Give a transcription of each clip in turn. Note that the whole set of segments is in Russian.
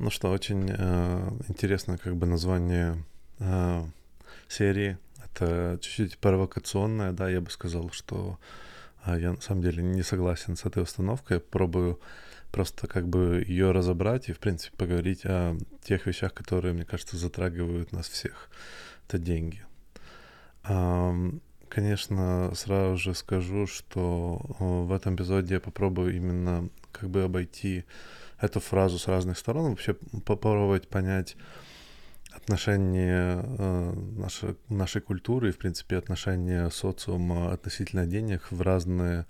Ну что, очень интересно как бы название серии. Это чуть-чуть провокационное, да, я бы сказал, что я на самом деле не согласен с этой установкой. Пробую просто как бы ее разобрать и, в принципе, поговорить о тех вещах, которые, мне кажется, затрагивают нас всех. Это деньги. Конечно, сразу же скажу, что в этом эпизоде я попробую именно как бы обойти эту фразу с разных сторон, вообще попробовать понять отношение нашей культуры и, в принципе, отношение социума относительно денег в разные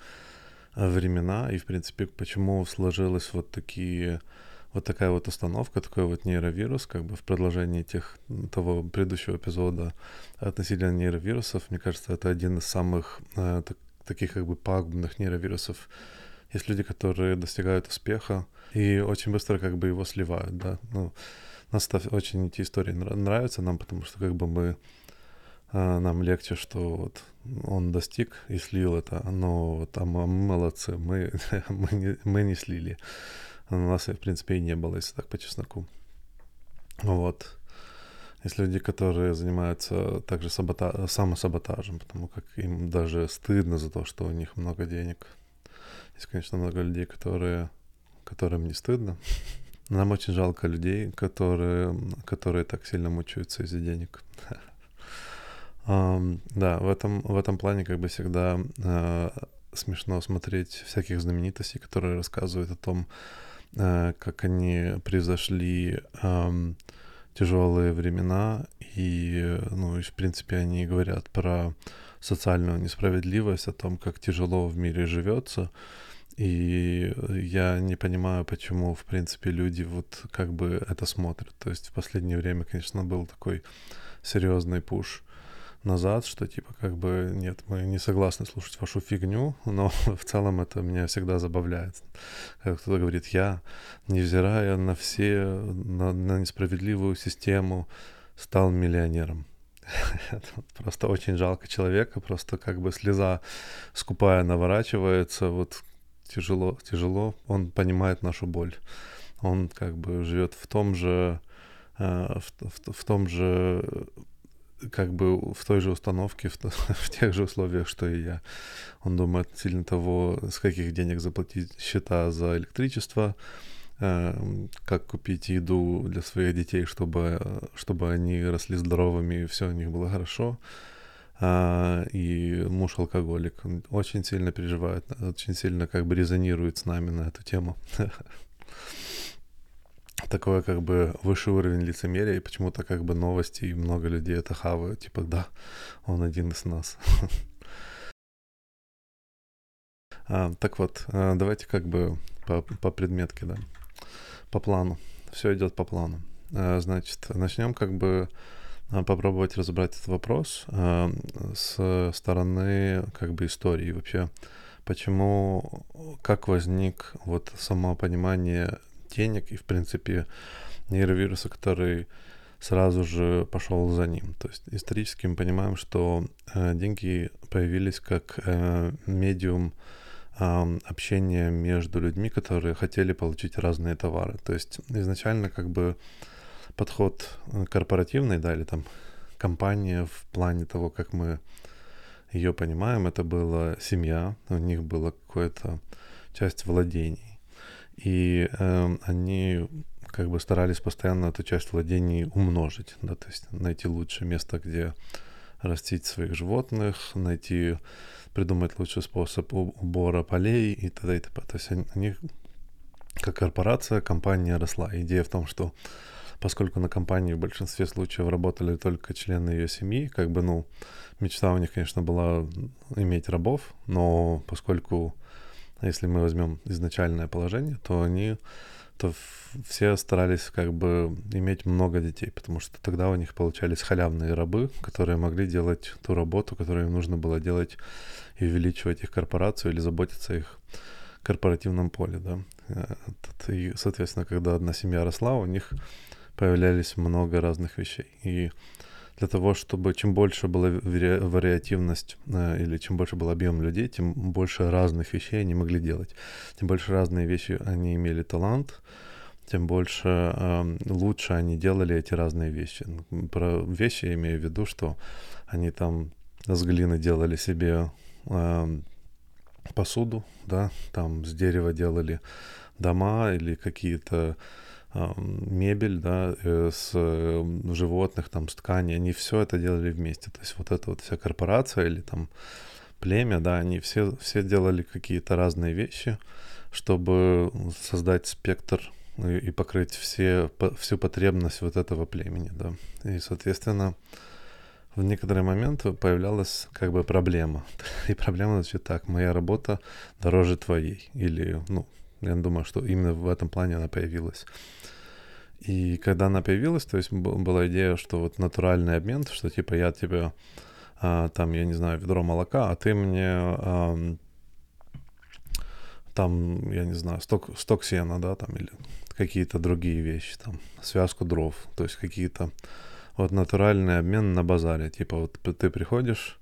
времена и, в принципе, почему сложилась вот такая установка, такой вот нейровирус, как бы в продолжении того предыдущего эпизода относительно нейровирусов. Мне кажется, это один из самых таких как бы пагубных нейровирусов. Есть люди, которые достигают успеха и очень быстро как бы его сливают, да. Ну, нас очень эти истории нравятся нам, потому что как бы нам легче, что вот он достиг и слил это, но там мы молодцы, мы не слили. У нас, в принципе, и не было, если так по чесноку. Вот. Есть люди, которые занимаются также самосаботажем, потому как им даже стыдно за то, что у них много денег. Есть, конечно, много людей, которым не стыдно. Нам очень жалко людей, которые так сильно мучаются из-за денег. Да, в этом плане как бы всегда смешно смотреть всяких знаменитостей, которые рассказывают о том, как они превзошли тяжелые времена, и, ну, и, в принципе, они говорят про социальную несправедливость, о том, как тяжело в мире живется, и я не понимаю, почему, в принципе, люди вот как бы это смотрят. То есть в последнее время, конечно, был такой серьезный пуш назад, что типа как бы нет, мы не согласны слушать вашу фигню, но в целом это меня всегда забавляет. Когда кто-то говорит, я, невзирая на все, на несправедливую систему, стал миллионером. Просто очень жалко человека, просто как бы слеза скупая наворачивается, вот тяжело, он понимает нашу боль. Он как бы живет в том же как бы в той же установке, в тех же условиях, что и я. Он думает сильно того, с каких денег заплатить счета за электричество, как купить еду для своих детей, чтобы они росли здоровыми и все у них было хорошо. И муж алкоголик. Он очень сильно переживает, очень сильно как бы резонирует с нами на эту тему. Такой как бы высший уровень лицемерия, и почему-то как бы новости, и много людей это хавают, типа да, он один из нас. Так вот, давайте как бы по предметке, да, по плану. Все идет по плану. Значит, начнем как бы попробовать разобрать этот вопрос с стороны как бы истории вообще. Почему, как возник вот само понимание денег и, в принципе, нейровируса, который сразу же пошел за ним. То есть исторически мы понимаем, что деньги появились как медиум общения между людьми, которые хотели получить разные товары. То есть изначально как бы подход корпоративный, да, или там компания в плане того, как мы ее понимаем, это была семья, у них была какая-то часть владений. И они как бы старались постоянно эту часть владений умножить, да, то есть найти лучшее место, где растить своих животных, придумать лучший способ убора полей и т.д. и т.п. То есть они, как корпорация, компания росла. Идея в том, что поскольку на компании в большинстве случаев работали только члены ее семьи, как бы, ну, мечта у них, конечно, была иметь рабов, но поскольку... Если мы возьмем изначальное положение, то все старались как бы иметь много детей, потому что тогда у них получались халявные рабы, которые могли делать ту работу, которую им нужно было делать, и увеличивать их корпорацию или заботиться о их корпоративном поле, да. И, соответственно, когда одна семья росла, у них появлялись много разных вещей. И для того, чтобы чем больше была вариативность или чем больше был объем людей, тем больше разных вещей они могли делать. Тем больше разные вещи они имели талант, тем больше лучше они делали эти разные вещи. Про вещи я имею в виду, что они там с глины делали себе посуду, да, там с дерева делали дома или какие-то мебель, да, с животных, там, с тканей, они все это делали вместе. То есть вот эта вот вся корпорация или там племя, да, они все делали какие-то разные вещи, чтобы создать спектр и покрыть всю потребность вот этого племени, да. И, соответственно, в некоторый момент появлялась как бы проблема. И проблема значит так: моя работа дороже твоей. Или, я думаю, что именно в этом плане она появилась. И когда она появилась, то есть была идея, что вот натуральный обмен, что типа я тебе, там, я не знаю, ведро молока, а ты мне... там, я не знаю, сток сена, да, там, или какие-то другие вещи, там, связку дров, то есть какие-то вот натуральный обмен на базаре, типа вот ты приходишь,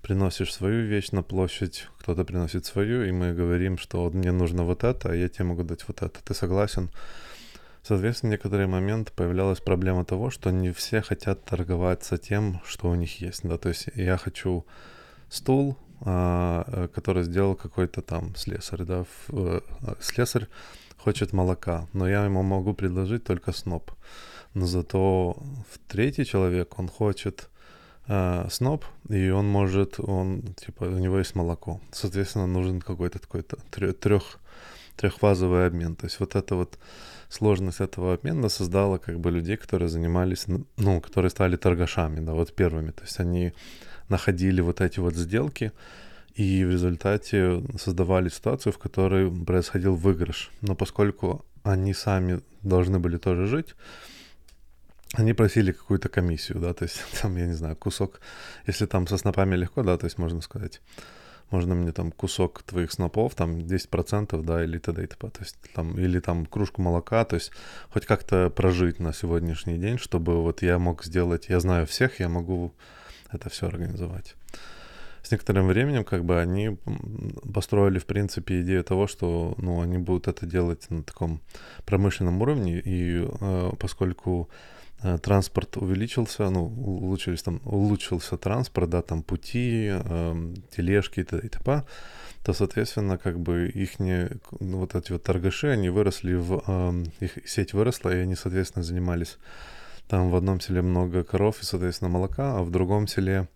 приносишь свою вещь на площадь, кто-то приносит свою, и мы говорим, что вот мне нужно вот это, а я тебе могу дать вот это, ты согласен? Соответственно, в некоторый момент появлялась проблема того, что не все хотят торговаться тем, что у них есть, да, то есть я хочу стул, который сделал какой-то там слесарь, да, слесарь хочет молока, но я ему могу предложить только сноп, но зато третий человек, он хочет сноп, и он у него есть молоко, соответственно, нужен какой-то трехфазовый обмен, то есть вот эта вот сложность этого обмена создала как бы людей, которые занимались, которые стали торгашами, да, вот первыми, то есть они находили вот эти вот сделки и в результате создавали ситуацию, в которой происходил выигрыш. Но поскольку они сами должны были тоже жить, они просили какую-то комиссию, да, то есть там, я не знаю, кусок, если там со снопами легко, да, то есть можно сказать, можно мне там кусок твоих снопов, там 10%, да, или т.д. и т.п., то есть там, или там кружку молока, то есть хоть как-то прожить на сегодняшний день, чтобы вот я мог сделать, я знаю всех, я могу это все организовать. С некоторым временем как бы они построили в принципе идею того, что они будут это делать на таком промышленном уровне, и поскольку транспорт увеличился, улучшился транспорт, да, там пути, тележки и т.п., то, соответственно, как бы вот эти вот торгаши, они выросли, их сеть выросла, и они, соответственно, занимались. Там в одном селе много коров и, соответственно, молока, а в другом селе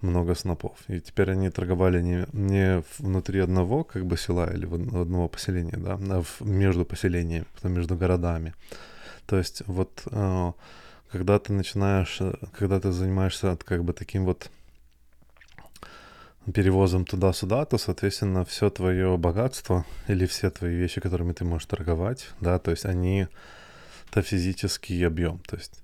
много снопов. И теперь они торговали не внутри одного как бы села или одного поселения, да, а между поселениями, между городами. То есть вот когда ты занимаешься как бы таким вот перевозом туда-сюда, то, соответственно, все твое богатство или все твои вещи, которыми ты можешь торговать, да, то есть это физический объем, то есть,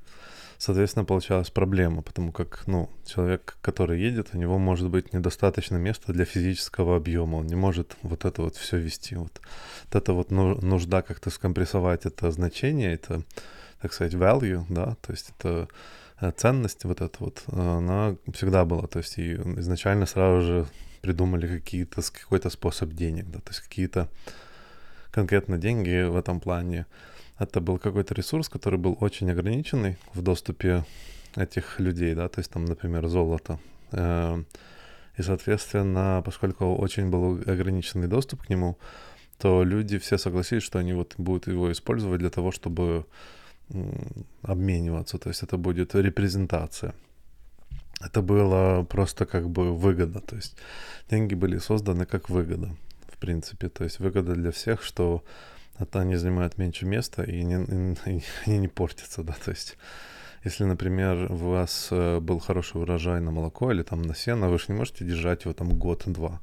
соответственно, получалась проблема, потому как, человек, который едет, у него может быть недостаточно места для физического объема, он не может вот это вот все вести, вот это вот нужда как-то скомпрессовать это значение, это, так сказать, value, да, то есть это ценность вот эта вот, она всегда была, то есть и изначально сразу же придумали какой-то способ денег, да, то есть какие-то конкретно деньги в этом плане. Это был какой-то ресурс, который был очень ограниченный в доступе этих людей, да, то есть там, например, золото. И, соответственно, поскольку очень был ограниченный доступ к нему, то люди все согласились, что они вот будут его использовать для того, чтобы обмениваться, то есть это будет репрезентация. Это было просто как бы выгода, то есть деньги были созданы как выгода, в принципе, то есть выгода для всех, что они занимают меньше места и они не портятся, да, то есть если, например, у вас был хороший урожай на молоко или там на сено, вы же не можете держать его там год-два,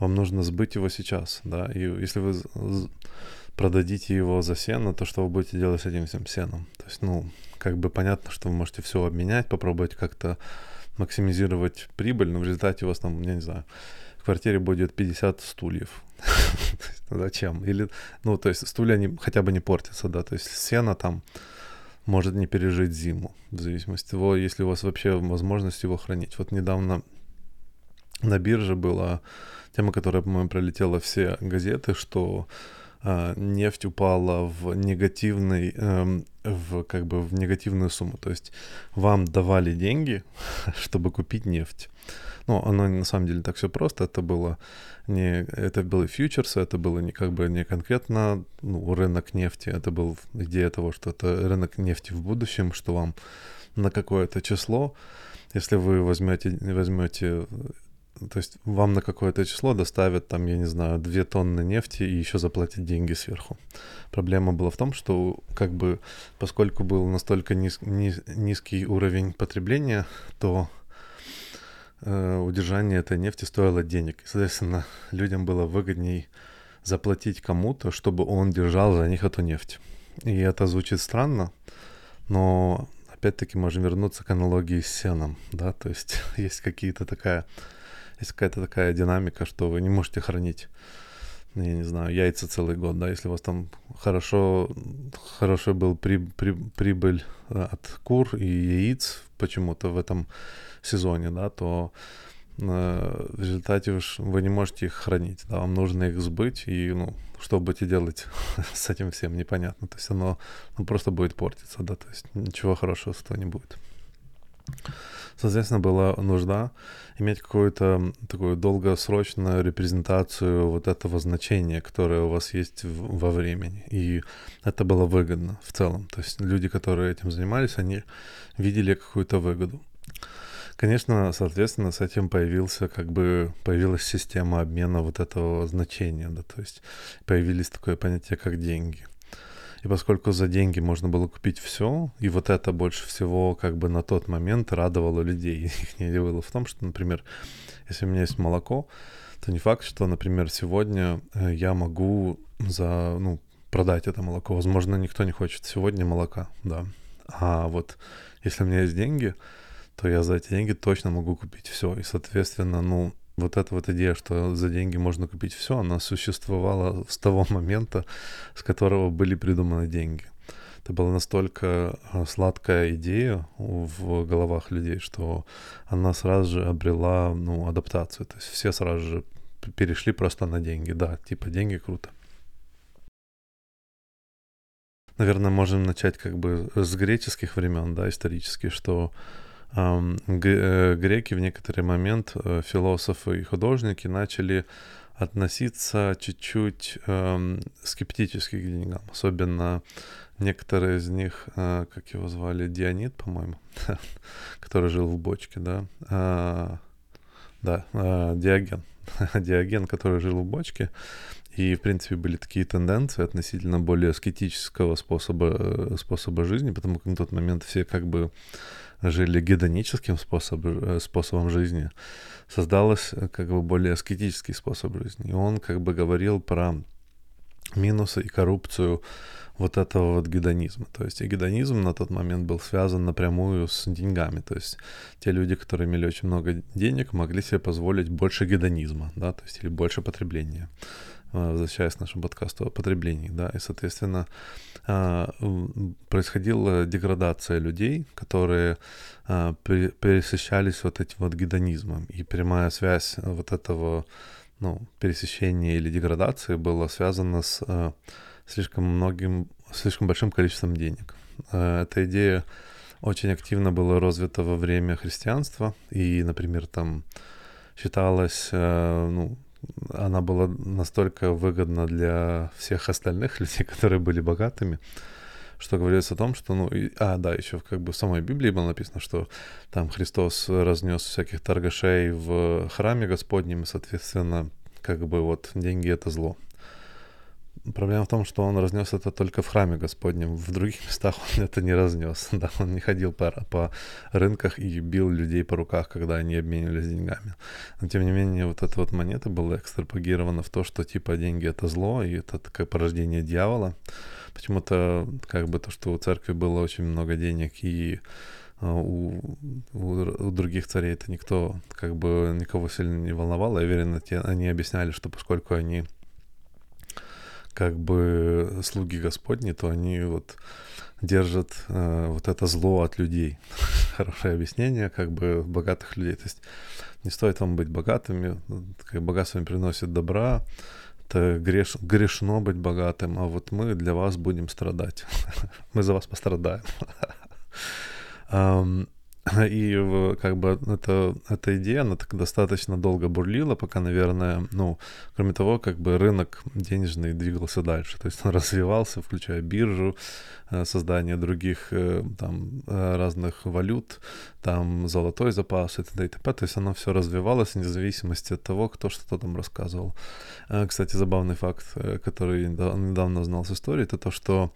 вам нужно сбыть его сейчас, да, и если вы продадите его за сено, то что вы будете делать с этим всем сеном, то есть, как бы понятно, что вы можете все обменять, попробовать как-то максимизировать прибыль, но в результате у вас там, я не знаю, в квартире будет 50 стульев. Зачем? Или, то есть стулья хотя бы не портятся, да, то есть сено там может не пережить зиму, в зависимости от того, если у вас вообще возможность его хранить. Вот недавно на бирже была тема, которая, по-моему, пролетела все газеты, что нефть упала в негативный, в негативную сумму. То есть вам давали деньги, чтобы купить нефть. Но оно на самом деле так все просто. Это были фьючерсы, это было не конкретно рынок нефти. Это была идея того, что это рынок нефти в будущем, что вам на какое-то число, если вы возьмете то есть вам на какое-то число доставят, 2 тонны нефти и еще заплатят деньги сверху. Проблема была в том, что поскольку был настолько низкий уровень потребления, то удержание этой нефти стоило денег. Соответственно, людям было выгодней заплатить кому-то, чтобы он держал за них эту нефть. И это звучит странно, но опять-таки можем вернуться к аналогии с сеном, да, то есть есть какая-то такая динамика, что вы не можете хранить, яйца целый год, да, если у вас там хороший был прибыль от кур и яиц почему-то в этом сезоне, да, то в результате вы не можете их хранить, да, вам нужно их сбыть, и, что будете делать с этим всем, непонятно, то есть оно просто будет портиться, да, то есть ничего хорошего с этого не будет. Соответственно, была нужда иметь какую-то такую долгосрочную репрезентацию вот этого значения, которое у вас есть во времени. И это было выгодно в целом. То есть люди, которые этим занимались, они видели какую-то выгоду. Конечно, соответственно, с этим появилась система обмена вот этого значения. Да, то есть появилось такое понятие, как деньги. И поскольку за деньги можно было купить все, и вот это больше всего на тот момент радовало людей. Их не делало в том, что, например, если у меня есть молоко, то не факт, что, например, сегодня я могу продать это молоко. Возможно, никто не хочет сегодня молока, да. А вот если у меня есть деньги, то я за эти деньги точно могу купить все. И, соответственно, вот эта вот идея, что за деньги можно купить все, она существовала с того момента, с которого были придуманы деньги. Это была настолько сладкая идея в головах людей, что она сразу же обрела, адаптацию. То есть все сразу же перешли просто на деньги. Да, деньги круто. Наверное, можем начать с греческих времен, да, исторически, что греки в некоторый момент, философы и художники, начали относиться чуть-чуть скептически к деньгам. Особенно некоторые из них, как его звали, Дионид, по-моему, который жил в бочке, да? Диоген. Диоген, который жил в бочке. И, в принципе, были такие тенденции относительно более аскетического способа жизни, потому как на тот момент все жили гедоническим способом жизни. Создалось более аскетический способ жизни. И он говорил про минусы и коррупцию вот этого вот гедонизма. То есть и гедонизм на тот момент был связан напрямую с деньгами. То есть те люди, которые имели очень много денег, могли себе позволить больше гедонизма, да, то есть или больше потребления. Возвращаясь к нашему подкасту о потреблении, да, и, соответственно, происходила деградация людей, которые пересыщались вот этим вот гедонизмом, и прямая связь вот этого, пересыщения или деградации была связана с слишком большим количеством денег. Эта идея очень активно была развита во время христианства, и, например, там считалось, она была настолько выгодна для всех остальных людей, которые были богатыми, что говорится о том, что, еще в самой Библии было написано, что там Христос разнес всяких торгашей в храме Господнем, и, соответственно, деньги — это зло. Проблема в том, что он разнес это только в храме Господнем, в других местах он это не разнес, да, он не ходил по рынках и бил людей по руках, когда они обменивались деньгами. Но тем не менее, вот эта вот монета была экстрапагирована в то, что деньги — это зло, и это такое порождение дьявола. Почему-то то, что у церкви было очень много денег, и у других царей это никто, никого сильно не волновало. Я уверен, они объясняли, что поскольку они слуги Господни, то они держат вот это зло от людей. Хорошее объяснение, богатых людей. То есть не стоит вам быть богатыми, богатство им приносит добра, это грешно быть богатым, а вот мы для вас будем страдать. Мы за вас пострадаем. И как бы эта идея, она так достаточно долго бурлила, пока, наверное, ну, кроме того, как бы рынок денежный двигался дальше, то есть он развивался, включая биржу, создание других там разных валют, там золотой запас и т.д. и т.п. То есть оно все развивалось вне зависимости от того, кто что-то там рассказывал. Кстати, забавный факт, который недавно знал с истории, это то, что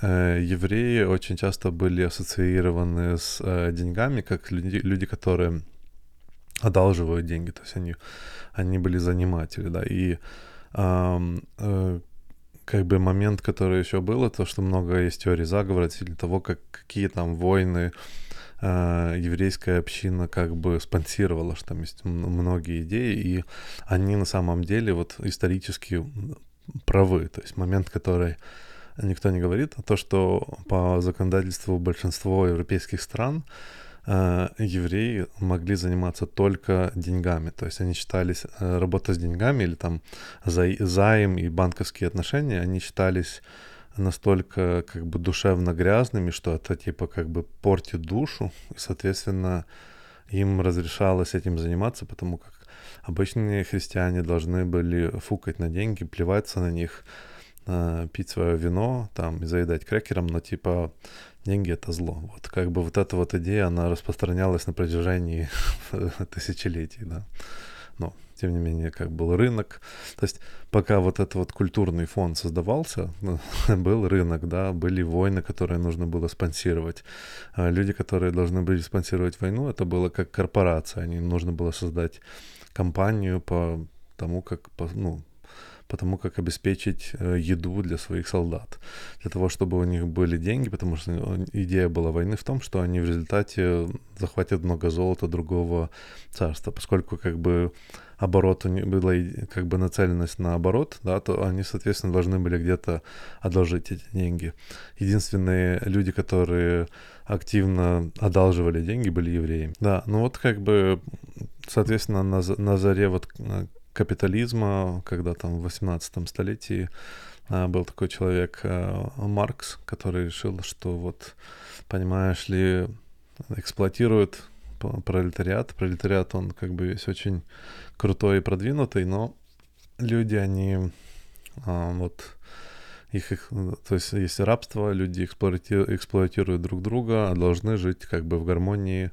евреи очень часто были ассоциированы с деньгами, как люди, которые одалживают деньги, то есть они были заниматели, да, и как бы момент, который еще был, то, что много есть теорий заговора, или того, какие там войны еврейская община как бы спонсировала, что там есть многие идеи, и они на самом деле вот исторически правы, то есть момент, который никто не говорит, а то, что по законодательству большинства европейских стран евреи могли заниматься только деньгами, то есть они считались, работа с деньгами или там займ и банковские отношения, они считались настолько как бы душевно грязными, что это типа как бы портит душу, и, соответственно, им разрешалось этим заниматься, потому как обычные христиане должны были фукать на деньги, плеваться на них, пить свое вино, там, и заедать крекером, но, типа, деньги — это зло. Вот, как бы, вот эта вот идея, она распространялась на протяжении тысячелетий, да. Но, тем не менее, как был рынок, то есть, пока вот этот вот культурный фон создавался, был рынок, да, были войны, которые нужно было спонсировать. Люди, которые должны были спонсировать войну, это было как корпорация, им нужно было создать компанию по тому, как, ну, потому как обеспечить еду для своих солдат, для того, чтобы у них были деньги, потому что идея была войны в том, что они в результате захватят много золота другого царства, поскольку как бы оборот у них была как бы нацеленность на оборот, да, то они, соответственно, должны были где-то одолжить эти деньги. Единственные люди, которые активно одалживали деньги, были евреи. Да, ну вот как бы, соответственно, на заре вот капитализма, когда там в 18 столетии был такой человек Маркс, который решил, что вот, понимаешь ли, эксплуатирует пролетариат. Пролетариат, он как бы весь очень крутой и продвинутый, но люди, они вот, их, то есть есть рабство, люди эксплуатируют друг друга, а должны жить как бы в гармонии.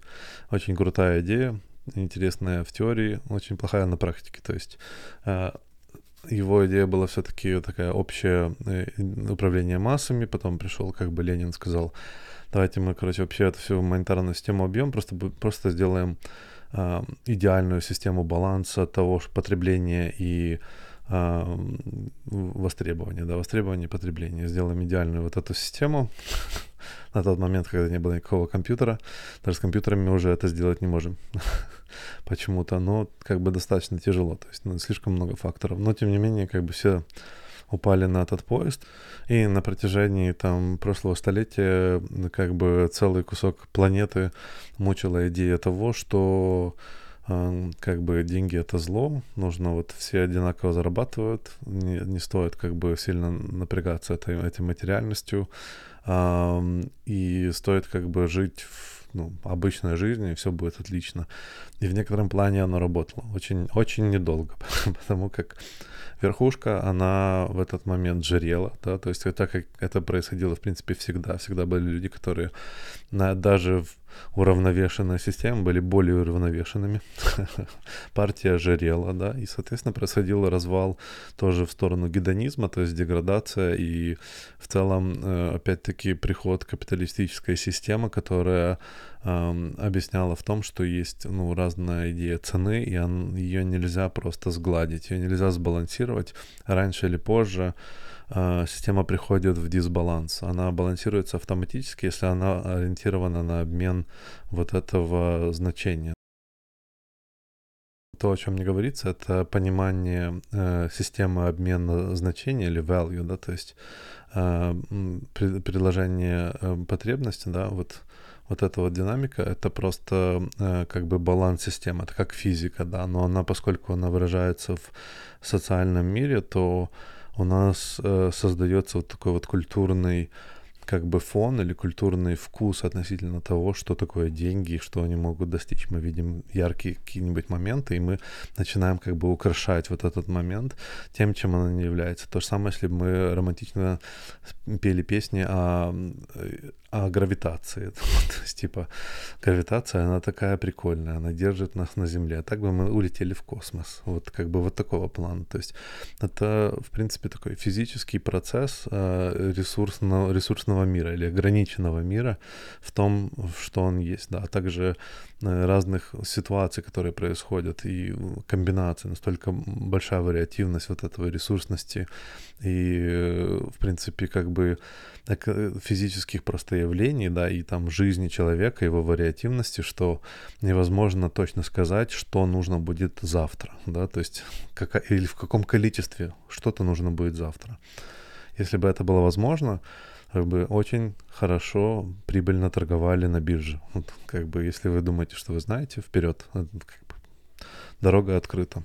Очень крутая идея. Интересная в теории, очень плохая на практике. То есть его идея была все-таки такая общее управление массами. Потом пришел, как бы Ленин сказал, давайте мы, короче, вообще эту всю монетарную систему объем, просто сделаем идеальную систему баланса того же потребления и востребования, да, востребования и потребления. Сделаем идеальную вот эту систему. На тот момент, когда не было никакого компьютера, даже с компьютерами мы уже это сделать не можем почему-то, но как бы достаточно тяжело, то есть слишком много факторов, но тем не менее как бы все упали на этот поезд, и на протяжении там прошлого столетия как бы целый кусок планеты мучила идея того, что как бы деньги — это зло, нужно вот все одинаково зарабатывают, не стоит как бы сильно напрягаться этой материальностью, и стоит как бы жить в, ну, обычной жизни, и все будет отлично. И в некотором плане оно работало очень, очень недолго, потому как верхушка, она в этот момент жирела, да, то есть так как это происходило, в принципе, всегда были люди, которые даже в уравновешенной системе были более уравновешенными, партия жирела, да, и, соответственно, происходил развал тоже в сторону гедонизма, то есть деградация, и в целом, опять-таки, приход капиталистической системы, которая объясняла в том, что есть, ну, разная идея цены, и ее нельзя просто сгладить, ее нельзя сбалансировать. Раньше или позже система приходит в дисбаланс. Она балансируется автоматически, если она ориентирована на обмен вот этого значения. То, о чем не говорится, это понимание системы обмена значения или value, да, то есть предложение потребности, да, вот вот эта вот динамика, это просто как бы баланс системы, это как физика, да, но она, поскольку она выражается в социальном мире, то у нас создается вот такой вот культурный как бы фон или культурный вкус относительно того, что такое деньги и что они могут достичь. Мы видим яркие какие-нибудь моменты, и мы начинаем как бы украшать вот этот момент тем, чем он не является. То же самое, если бы мы романтично пели песни о гравитации. То есть, типа, гравитация, она такая прикольная, она держит нас на Земле. А так бы мы улетели в космос. Вот как бы вот такого плана. То есть это, в принципе, такой физический процесс ресурсного мира или ограниченного мира в том, что он есть, да, а также разных ситуаций, которые происходят, и комбинации, настолько большая вариативность вот этого ресурсности и, в принципе, как бы физических просто явлений, да, и там жизни человека, его вариативности, что невозможно точно сказать, что нужно будет завтра, да, то есть или в каком количестве что-то нужно будет завтра. Если бы это было возможно, как бы очень хорошо прибыльно торговали на бирже. Вот, как бы, если вы думаете, что вы знаете, вперед, как бы, дорога открыта.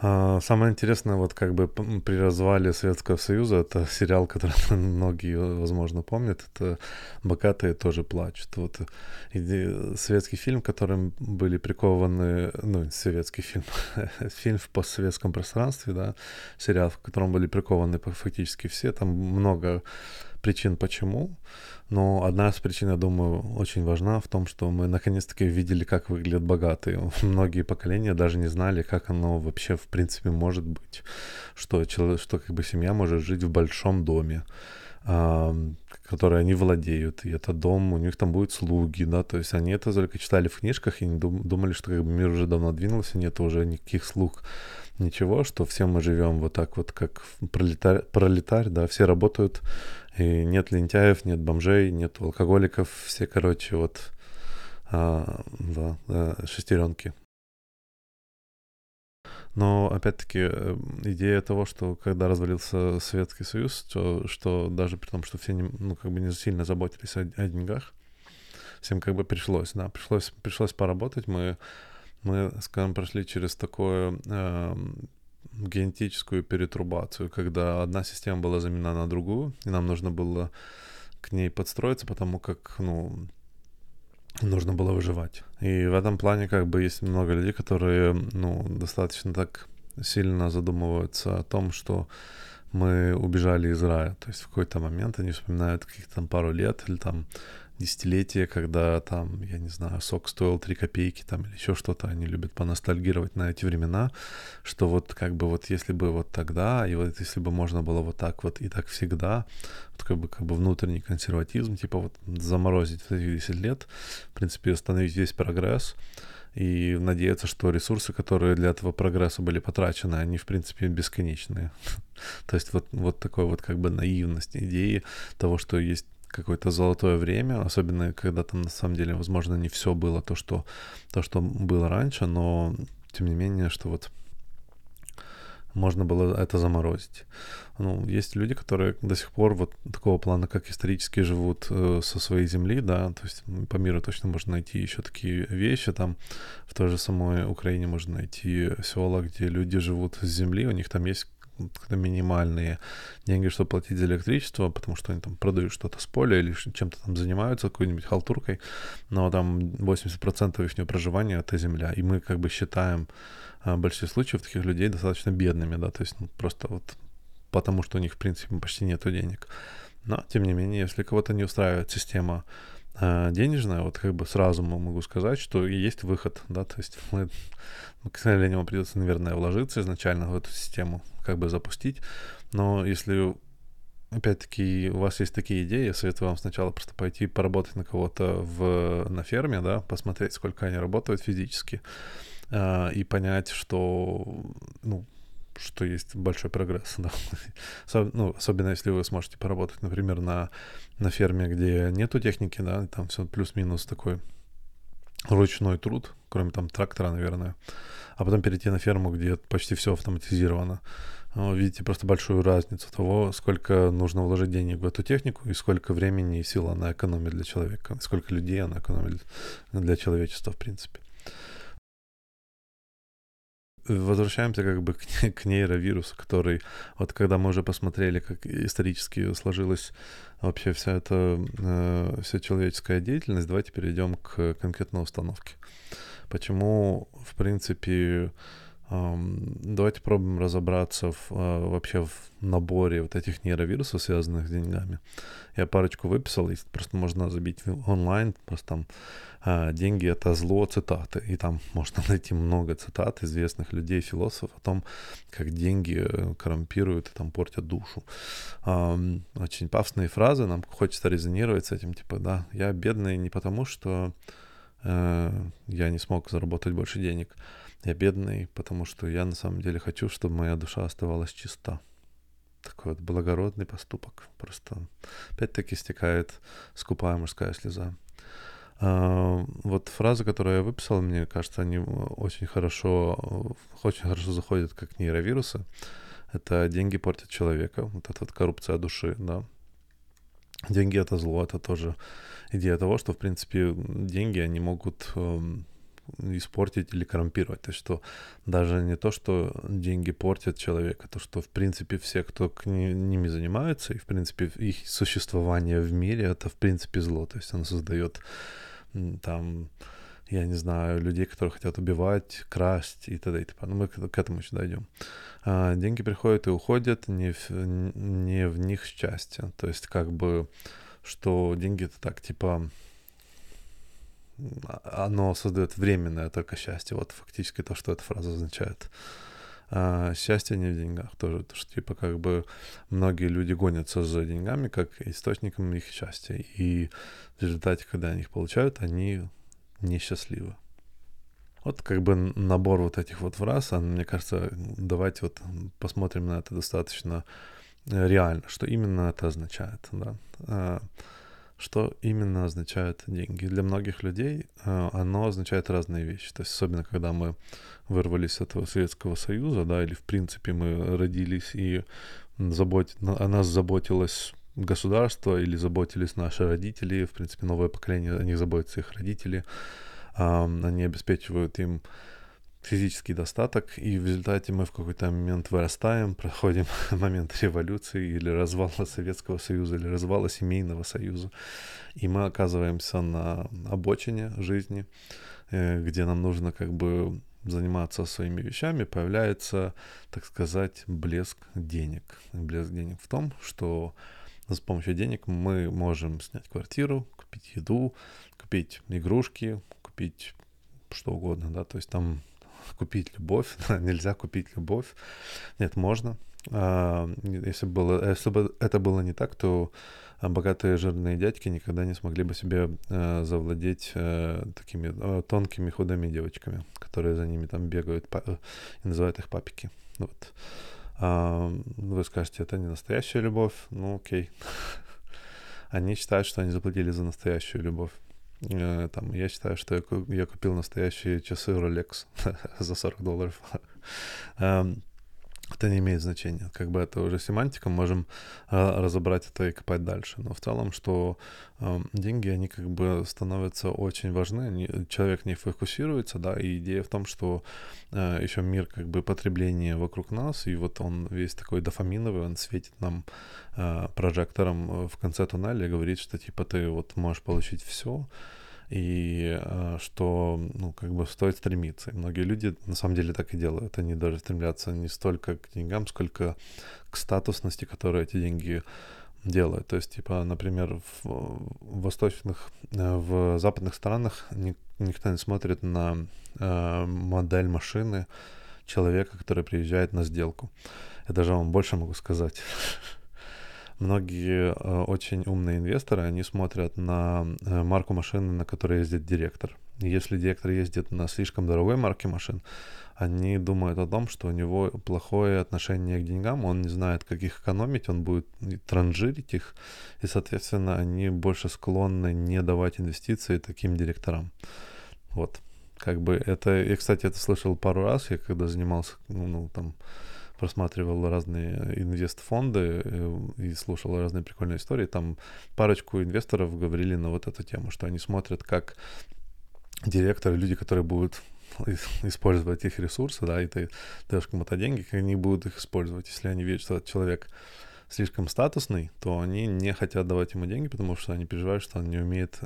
Самое интересное, вот как бы при развале Советского Союза, это сериал, который многие, возможно, помнят, это «Богатые тоже плачут». Вот советский фильм, которым были прикованы, ну, советский фильм, фильм в постсоветском пространстве, да, сериал, в котором были прикованы фактически все, там много причин почему, но одна из причин, я думаю, очень важна в том, что мы наконец-таки видели, как выглядят богатые. Многие поколения даже не знали, как оно вообще в принципе может быть, что как бы семья может жить в большом доме, которые они владеют, и этот дом, у них там будут слуги, да, то есть они это только читали в книжках и не думали, что как бы мир уже давно двинулся, нет уже никаких слуг, ничего, что все мы живем вот так вот, как пролетарь, да, все работают, и нет лентяев, нет бомжей, нет алкоголиков, все, короче, вот, шестеренки. Но, опять-таки, идея того, что когда развалился Советский Союз, что даже при том, что все не сильно заботились о деньгах, всем как бы пришлось поработать. Мы, скажем, прошли через такую генетическую перетрубацию, когда одна система была заменена на другую, и нам нужно было к ней подстроиться, потому как, нужно было выживать. И в этом плане как бы есть много людей, которые, достаточно так сильно задумываются о том, что мы убежали из рая. То есть в какой-то момент они вспоминают каких-то там пару лет или там десятилетия, когда там, я не знаю, сок стоил 3 копейки там или еще что-то, они любят поностальгировать на эти времена, что вот как бы вот если бы вот тогда, и вот если бы можно было вот так вот и так всегда, вот как бы внутренний консерватизм, типа вот заморозить вот эти 10 лет, в принципе остановить весь прогресс и надеяться, что ресурсы, которые для этого прогресса были потрачены, они, в принципе, бесконечные. То есть вот такой вот как бы наивность идеи того, что есть какое-то золотое время, особенно когда там на самом деле, возможно, не все было то, что было раньше, но тем не менее, что вот можно было это заморозить. Есть люди, которые до сих пор вот такого плана, как исторически живут со своей земли, да, то есть по миру точно можно найти еще такие вещи, там в той же самой Украине можно найти села, где люди живут с земли, у них там есть минимальные деньги, чтобы платить за электричество, потому что они там продают что-то с поля или чем-то там занимаются, какой-нибудь халтуркой, но там 80% их проживания — это земля, и мы как бы считаем в большинстве случаев таких людей достаточно бедными, да, то есть просто вот потому, что у них, в принципе, почти нету денег. Но, тем не менее, если кого-то не устраивает система денежная, вот как бы сразу могу сказать, что есть выход, да, то есть мы, к сожалению, придется, наверное, вложиться изначально в эту систему, как бы запустить, но если, опять-таки, у вас есть такие идеи, я советую вам сначала просто пойти поработать на кого-то на ферме, да, посмотреть, сколько они работают физически, и понять, что, что есть большой прогресс, да. Особенно если вы сможете поработать, например, на ферме, где нету техники, да, там все плюс-минус такой ручной труд, кроме там трактора, наверное, а потом перейти на ферму, где почти все автоматизировано. Видите просто большую разницу того, сколько нужно вложить денег в эту технику и сколько времени и сил она экономит для человека, сколько людей она экономит для человечества, в принципе. Возвращаемся как бы к нейровирусу, который, вот когда мы уже посмотрели, как исторически сложилась вообще вся эта вся человеческая деятельность, давайте перейдем к конкретной установке. Почему, в принципе, давайте пробуем разобраться вообще в наборе вот этих нейровирусов, связанных с деньгами. Я парочку выписал, если просто можно забить онлайн, просто там «деньги — это зло», цитаты. И там можно найти много цитат известных людей, философов о том, как деньги коррумпируют и там портят душу. Очень пафосные фразы, нам хочется резонировать с этим, типа, да, я бедный не потому, что я не смог заработать больше денег. Я бедный, потому что я на самом деле хочу, чтобы моя душа оставалась чиста. Такой вот благородный поступок. Просто опять-таки стекает скупая мужская слеза. Вот фразы, которые я выписал, мне кажется, они очень хорошо заходят как нейровирусы. Это «деньги портят человека». Вот эта вот коррупция души, да. Деньги — это зло, это тоже идея того, что, в принципе, деньги, они могут испортить или коррумпировать. То есть, что даже не то, что деньги портят человека, то, что, в принципе, все, кто ними занимаются, и, в принципе, их существование в мире, это, в принципе, зло. То есть, оно создает, там, я не знаю, людей, которые хотят убивать, красть и т.д. и т.п. Но мы к этому еще дойдем. Деньги приходят и уходят, не в них счастье. То есть как бы, что деньги это так, типа, оно создает временное только счастье. Вот фактически то, что эта фраза означает. Счастье не в деньгах тоже, потому что типа как бы многие люди гонятся за деньгами как источником их счастья. И в результате, когда они их получают, они несчастливы. Вот как бы набор вот этих вот фраз, мне кажется, давайте вот посмотрим на это достаточно реально, что именно это означает, да. Что именно означают деньги. Для многих людей оно означает разные вещи, то есть особенно когда мы вырвались с этого Советского Союза, да, или в принципе мы родились и о нас заботилось государство или заботились наши родители, в принципе, новое поколение, о них заботятся их родители, они обеспечивают им физический достаток, и в результате мы в какой-то момент вырастаем, проходим момент революции или развала Советского Союза, или развала Семейного Союза, и мы оказываемся на обочине жизни, где нам нужно как бы заниматься своими вещами, появляется, так сказать, блеск денег. Блеск денег в том, что с помощью денег мы можем снять квартиру, купить еду, купить игрушки, купить что угодно, да, то есть там купить любовь, нельзя купить любовь, нет, можно. Если бы это было не так, то богатые жирные дядьки никогда не смогли бы себе завладеть такими тонкими худыми девочками, которые за ними там бегают и называют их папики, вот. Вы скажете, это не настоящая любовь, ну окей. Они считают, что они заплатили за настоящую любовь. Там, я считаю, что я купил настоящие часы Rolex за $40. Это не имеет значения. Как бы это уже семантика, можем разобрать это и копать дальше. Но в целом, что деньги, они как бы становятся очень важны, человек не фокусируется, да, и идея в том, что еще мир как бы потребления вокруг нас, и вот он весь такой дофаминовый, он светит нам прожектором в конце туннеля и говорит, что типа ты вот можешь получить все, и что, ну, как бы стоит стремиться. И многие люди на самом деле так и делают. Они даже стремятся не столько к деньгам, сколько к статусности, которую эти деньги делают. То есть, типа, например, в западных странах никто не смотрит на модель машины человека, который приезжает на сделку. Я даже вам больше могу сказать. Многие очень умные инвесторы, они смотрят на марку машины, на которой ездит директор. Если директор ездит на слишком дорогой марке машин, они думают о том, что у него плохое отношение к деньгам, он не знает, как их экономить, он будет транжирить их, и, соответственно, они больше склонны не давать инвестиции таким директорам. Вот. Как бы это... Я, кстати, это слышал пару раз. Я когда занимался, там просматривал разные инвестфонды и слушал разные прикольные истории. Там парочку инвесторов говорили на вот эту тему, что они смотрят, как директоры, люди, которые будут использовать их ресурсы, да, и ты даешь кому-то деньги, как они будут их использовать. Если они видят, что этот человек слишком статусный, то они не хотят давать ему деньги, потому что они переживают, что он не умеет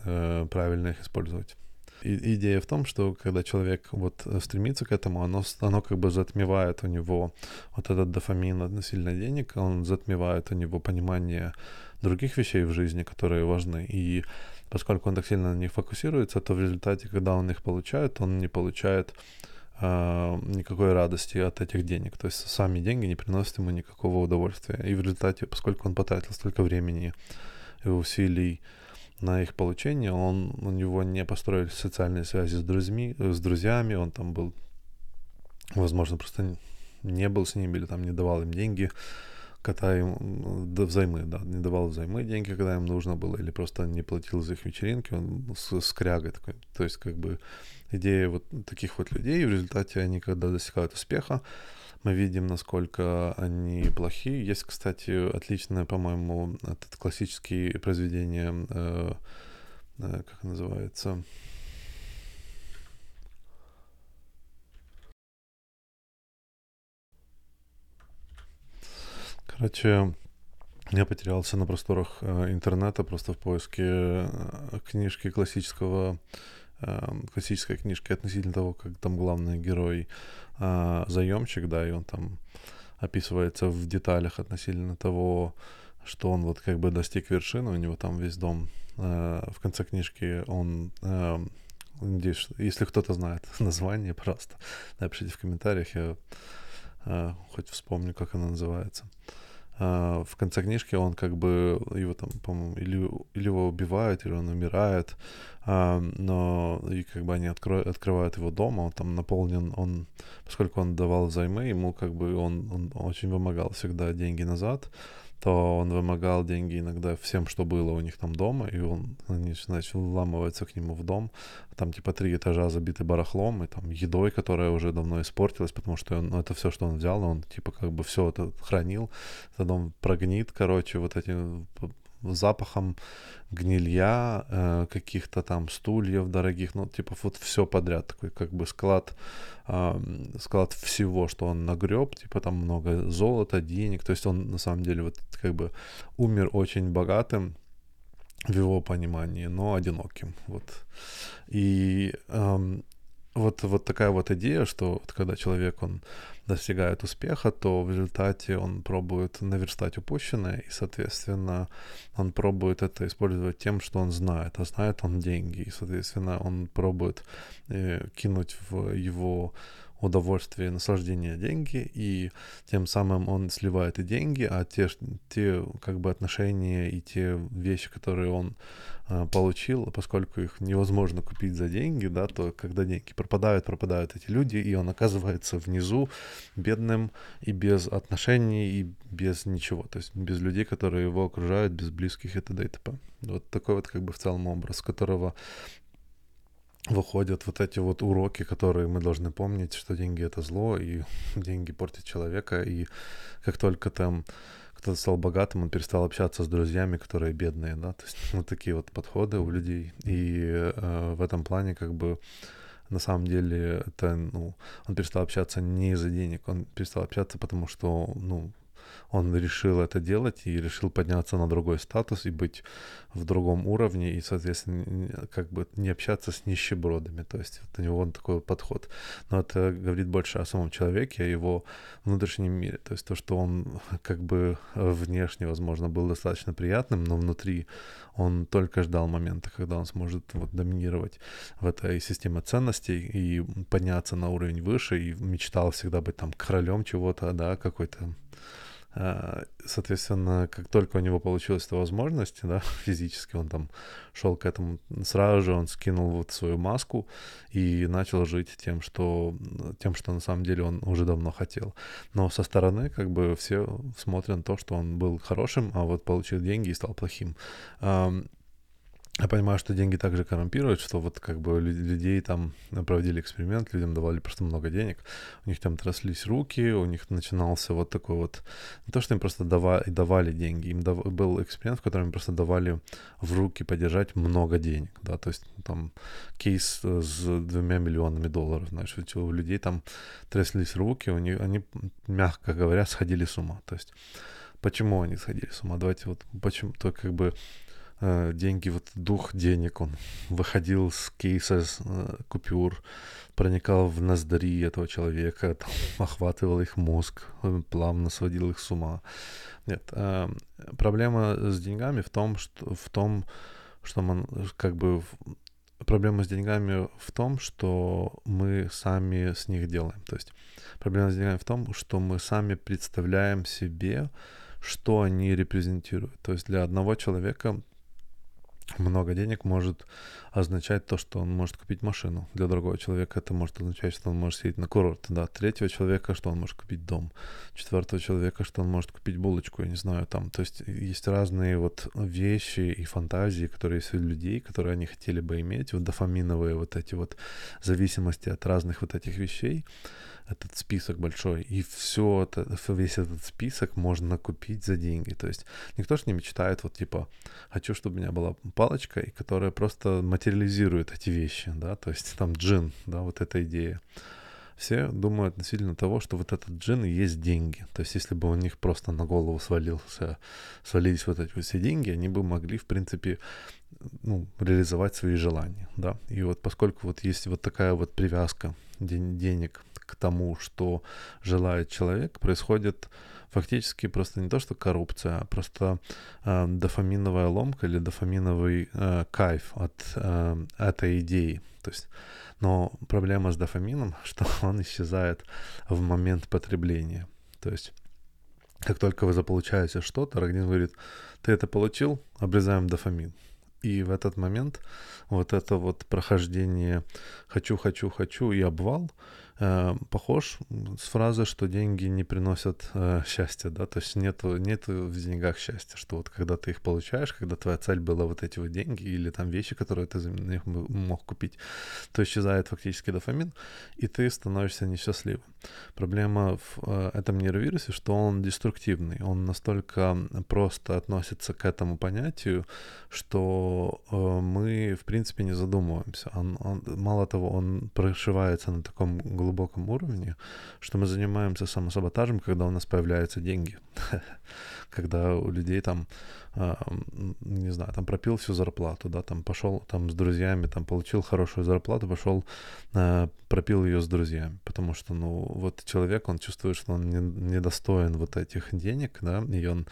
правильно их использовать. И идея в том, что когда человек вот стремится к этому, оно как бы затмевает у него вот этот дофамин относительно денег, он затмевает у него понимание других вещей в жизни, которые важны. И поскольку он так сильно на них фокусируется, то в результате, когда он их получает, он не получает никакой радости от этих денег. То есть сами деньги не приносят ему никакого удовольствия. И в результате, поскольку он потратил столько времени и усилий на их получение, у него не построились социальные связи с друзьями, он там был, возможно, просто не был с ними или там не давал им деньги, когда им не давал взаймы деньги, когда им нужно было, или просто не платил за их вечеринки, он скрягой такой. То есть как бы идея вот таких вот людей, в результате они, когда достигают успеха, мы видим, насколько они плохи. Есть, кстати, отличное, по-моему, этот классический произведение, как называется... Короче, я потерялся на просторах интернета, просто в поиске книжки классической книжки относительно того, как там главный герой заемщик, да, и он там описывается в деталях относительно того, что он вот как бы достиг вершины, у него там весь дом. В конце книжки он... Надеюсь, если кто-то знает название, просто напишите в комментариях, я хоть вспомню, как она называется. В конце книжки он как бы его там, по-моему, или его убивают, или он умирает, но и как бы они открывают его дом, он там наполнен, он, поскольку он давал взаймы, ему как бы он очень вымогал всегда деньги назад, то он вымогал деньги иногда всем, что было у них там дома, и они, значит, вламываются к нему в дом, там типа 3 этажа забиты барахлом и там едой, которая уже давно испортилась, потому что это все, что он взял, он типа как бы все это хранил, этот дом прогнит, короче, вот этим запахом гнилья, каких-то там стульев дорогих, ну типа вот все подряд, такой как бы склад всего, что он нагреб, типа там много золота, денег, то есть он на самом деле вот как бы умер очень богатым в его понимании, но одиноким, вот. И вот такая вот идея, что вот когда человек, он достигает успеха, то в результате он пробует наверстать упущенное, и, соответственно, он пробует это использовать тем, что он знает, а знает он деньги, и, соответственно, он пробует кинуть в его удовольствие и наслаждение деньги, и тем самым он сливает и деньги, а те как бы отношения и те вещи, которые он получил, поскольку их невозможно купить за деньги, да, то когда деньги пропадают эти люди, и он оказывается внизу бедным и без отношений, и без ничего, то есть без людей, которые его окружают, без близких и т.д. и т.п. Вот такой вот как бы в целом образ, которого выходят вот эти вот уроки, которые мы должны помнить, что деньги — это зло, и деньги портят человека, и как только там кто-то стал богатым, он перестал общаться с друзьями, которые бедные, да, то есть вот такие вот подходы у людей, и в этом плане как бы на самом деле это, он перестал общаться не из-за денег, он перестал общаться, потому что, он решил это делать и решил подняться на другой статус и быть в другом уровне и, соответственно, как бы не общаться с нищебродами. То есть вот у него такой подход. Но это говорит больше о самом человеке, о его внутреннем мире. То есть то, что он как бы внешне, возможно, был достаточно приятным, но внутри он только ждал момента, когда он сможет вот доминировать в этой системе ценностей и подняться на уровень выше, и мечтал всегда быть там королем чего-то, да, какой-то... Соответственно, как только у него получилась эта возможность, да, физически он там шел к этому, сразу же он скинул вот свою маску и начал жить тем, что на самом деле он уже давно хотел. Но со стороны как бы все смотрят на то, что он был хорошим, а вот получил деньги и стал плохим. Я понимаю, что деньги также коррумпируют, что вот как бы людей там проводили эксперимент, людям давали просто много денег, у них там тряслись руки, у них начинался вот такой вот... Не то, что им просто давали деньги, им был эксперимент, в котором им просто давали в руки подержать много денег, да, то есть там кейс с 2 миллионами долларов, знаешь, у людей там тряслись руки, у них, они, мягко говоря, сходили с ума, то есть почему они сходили с ума, давайте вот почему-то как бы... деньги, вот дух денег, он выходил с кейса, с купюр, проникал в ноздри этого человека, там, охватывал их мозг, плавно сводил их с ума. Нет, проблема с деньгами в том, что мы, как бы, проблема с деньгами в том, что мы сами с них делаем. То есть проблема с деньгами в том, что мы сами представляем себе, что они репрезентируют. То есть для одного человека много денег может означать то, что он может купить машину. Для другого человека это может означать, что он может съездить на курорт. Да. Третьего человека, что он может купить дом. Четвертого человека, что он может купить булочку, я не знаю, там. То есть есть разные вот вещи и фантазии, которые есть у людей, которые они хотели бы иметь. Вот дофаминовые вот эти вот зависимости от разных вот этих вещей. Этот список большой. И все это, весь этот список можно купить за деньги. То есть никто же не мечтает, вот типа, хочу, чтобы у меня была палочка, и которая просто материализирует эти вещи, да, то есть там джин, да, вот эта идея. Все думают относительно того, что вот этот джин и есть деньги. То есть если бы у них просто на голову свалились вот эти вот все деньги, они бы могли, в принципе, ну, реализовать свои желания, да. И вот поскольку вот есть вот такая вот привязка денег к тому, что желает человек, происходит фактически просто не то, что коррупция, а просто дофаминовая ломка или дофаминовый кайф от этой идеи. То есть, но проблема с дофамином, что он исчезает в момент потребления. То есть как только вы заполучаете что-то, организм говорит, ты это получил, обрезаем дофамин. И в этот момент вот это вот прохождение «хочу» и «обвал» похож с фразы, что деньги не приносят счастья, да, то есть нет в деньгах счастья, что вот когда ты их получаешь, когда твоя цель была вот эти вот деньги или там вещи, которые ты за них мог купить, то исчезает фактически дофамин, и ты становишься несчастливым. Проблема в этом нейровирусе, что он деструктивный, он настолько просто относится к этому понятию, что мы, в принципе, не задумываемся. Мало того, он прошивается на таком глубоком уровне, что мы занимаемся самосаботажем, когда у нас появляются деньги. Когда у людей там, не знаю, там пропил всю зарплату, да, там пошел там с друзьями, там получил хорошую зарплату, пошел, пропил ее с друзьями, потому что, ну, вот человек, он чувствует, что он недостоин вот этих денег, да, и он...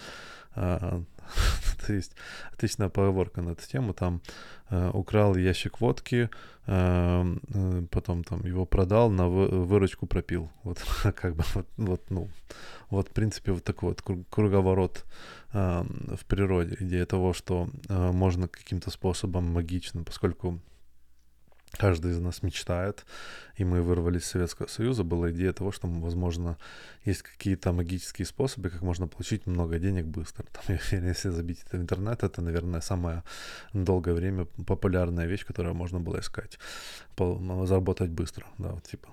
То есть отличная поговорка на эту тему, там украл ящик водки, потом там его продал, на выручку пропил, вот как бы вот в принципе вот такой вот круговорот в природе, идея того, что можно каким-то способом магично, поскольку каждый из нас мечтает, и мы вырвались из Советского Союза, была идея того, что, возможно, есть какие-то магические способы, как можно получить много денег быстро. Там, если забить это в интернет, это, наверное, самое долгое время популярная вещь, которую можно было искать. Заработать быстро, да, вот типа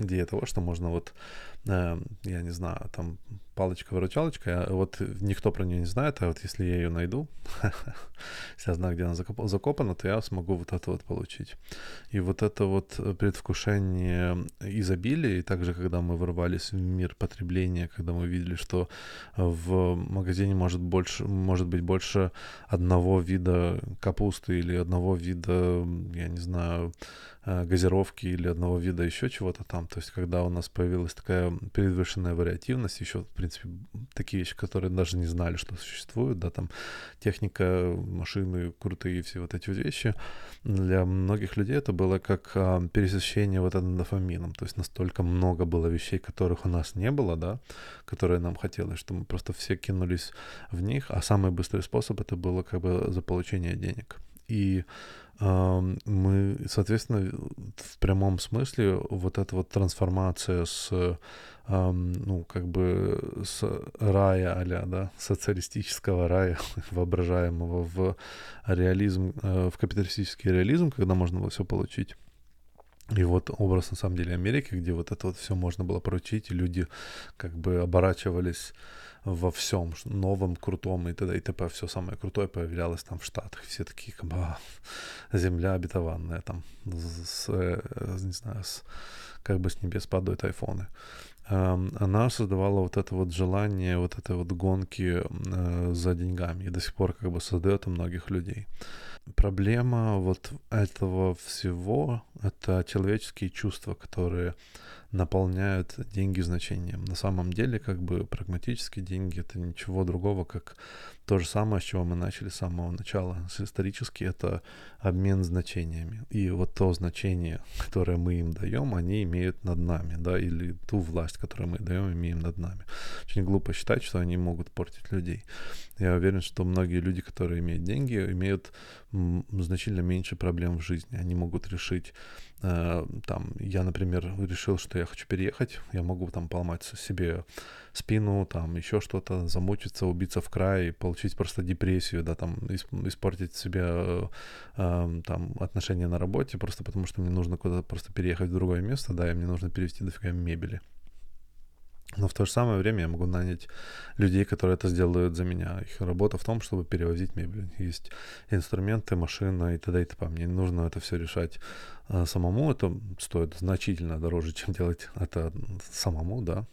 идея того, что можно вот, я не знаю, там палочка-выручалочка, вот никто про нее не знает, а вот если я ее найду, если я знаю, где она закопана, то я смогу вот это вот получить. И вот это вот предвкушение изобилия, и также, когда мы ворвались в мир потребления, когда мы видели, что в магазине может быть больше одного вида капусты или одного вида, я не знаю, газировки или одного вида еще чего-то там, то есть когда у нас появилась такая превышенная вариативность, еще, в принципе, такие вещи, которые даже не знали, что существуют, да, там техника, машины, крутые, все вот эти вот вещи, для многих людей это было как пересечение вот этим дофамином, то есть настолько много было вещей, которых у нас не было, да, которые нам хотелось, что мы просто все кинулись в них, а самый быстрый способ это было как бы за получение денег. и мы, соответственно, в прямом смысле вот эта вот трансформация с, ну, как бы с рая а-ля, да, социалистического рая воображаемого в реализм, в капиталистический реализм, когда можно было все получить. И вот образ, на самом деле, Америки, где вот это вот все можно было поручить, и люди как бы оборачивались во всем новом, крутом и т.д. и т.п. Все самое крутое появлялось там в Штатах. Все такие, как бы, земля обетованная, там, не знаю, как бы с небес падают айфоны. Она создавала вот это вот желание, вот этой вот гонки за деньгами. И до сих пор как бы создает у многих людей. Проблема вот этого всего — это человеческие чувства, которые наполняют деньги значением. На самом деле, как бы, прагматически деньги — это ничего другого, как то же самое, с чего мы начали с самого начала. Исторически это обмен значениями. И вот то значение, которое мы им даем, они имеют над нами, да, или ту власть, которую мы даем, имеем над нами. Очень глупо считать, что они могут портить людей. Я уверен, что многие люди, которые имеют деньги, имеют значительно меньше проблем в жизни. Они могут решить, там, я, например, решил, что я хочу переехать, я могу там поломать себе спину, там, еще что-то, замучиться, убиться в край, получить просто депрессию, да, там, испортить себе, там, отношения на работе, просто потому что мне нужно куда-то просто переехать в другое место, да, и мне нужно перевести дофига мебели. Но в то же самое время я могу нанять людей, которые это сделают за меня. Их работа в том, чтобы перевозить мебель. Есть инструменты, машина и т.д. и т.п. Мне не нужно это все решать самому. Это стоит значительно дороже, чем делать это самому, да.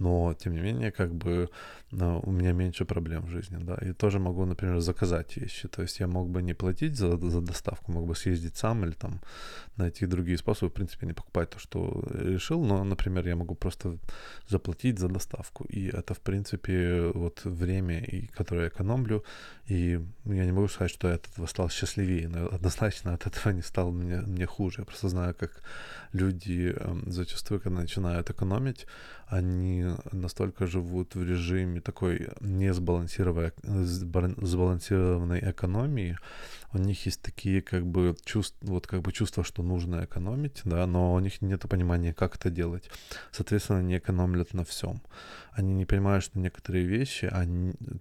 Но, тем не менее, как бы у меня меньше проблем в жизни, да. И тоже могу, например, заказать вещи. То есть я мог бы не платить за доставку, мог бы съездить сам или там найти другие способы, в принципе, не покупать то, что решил. Но, например, я могу просто заплатить за доставку. И это, в принципе, вот время, которое я экономлю. И я не могу сказать, что я от этого стал счастливее, но однозначно от этого не стало мне хуже. Я просто знаю, как люди зачастую, когда начинают экономить, они настолько живут в режиме такой несбалансированной экономии. У них есть такие как бы чувства, что нужно экономить, да, но у них нет понимания, как это делать. Соответственно, они экономят на всем. Они не понимают, что некоторые вещи,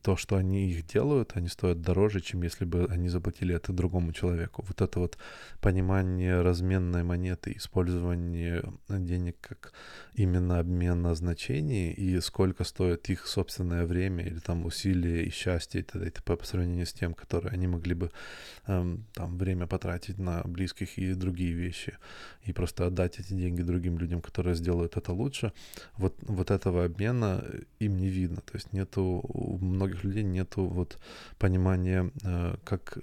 то, что они их делают, они стоят дороже, чем если бы они заплатили это другому человеку. Вот это вот понимание разменной монеты, использование денег как именно обмен на значение и сколько стоит их собственное время или там усилия и счастье и т.д. и т.п. по сравнению с тем, которые они могли бы там время потратить на близких и другие вещи, и просто отдать эти деньги другим людям, которые сделают это лучше. Вот этого обмена им не видно, то есть у многих людей нету вот понимания, как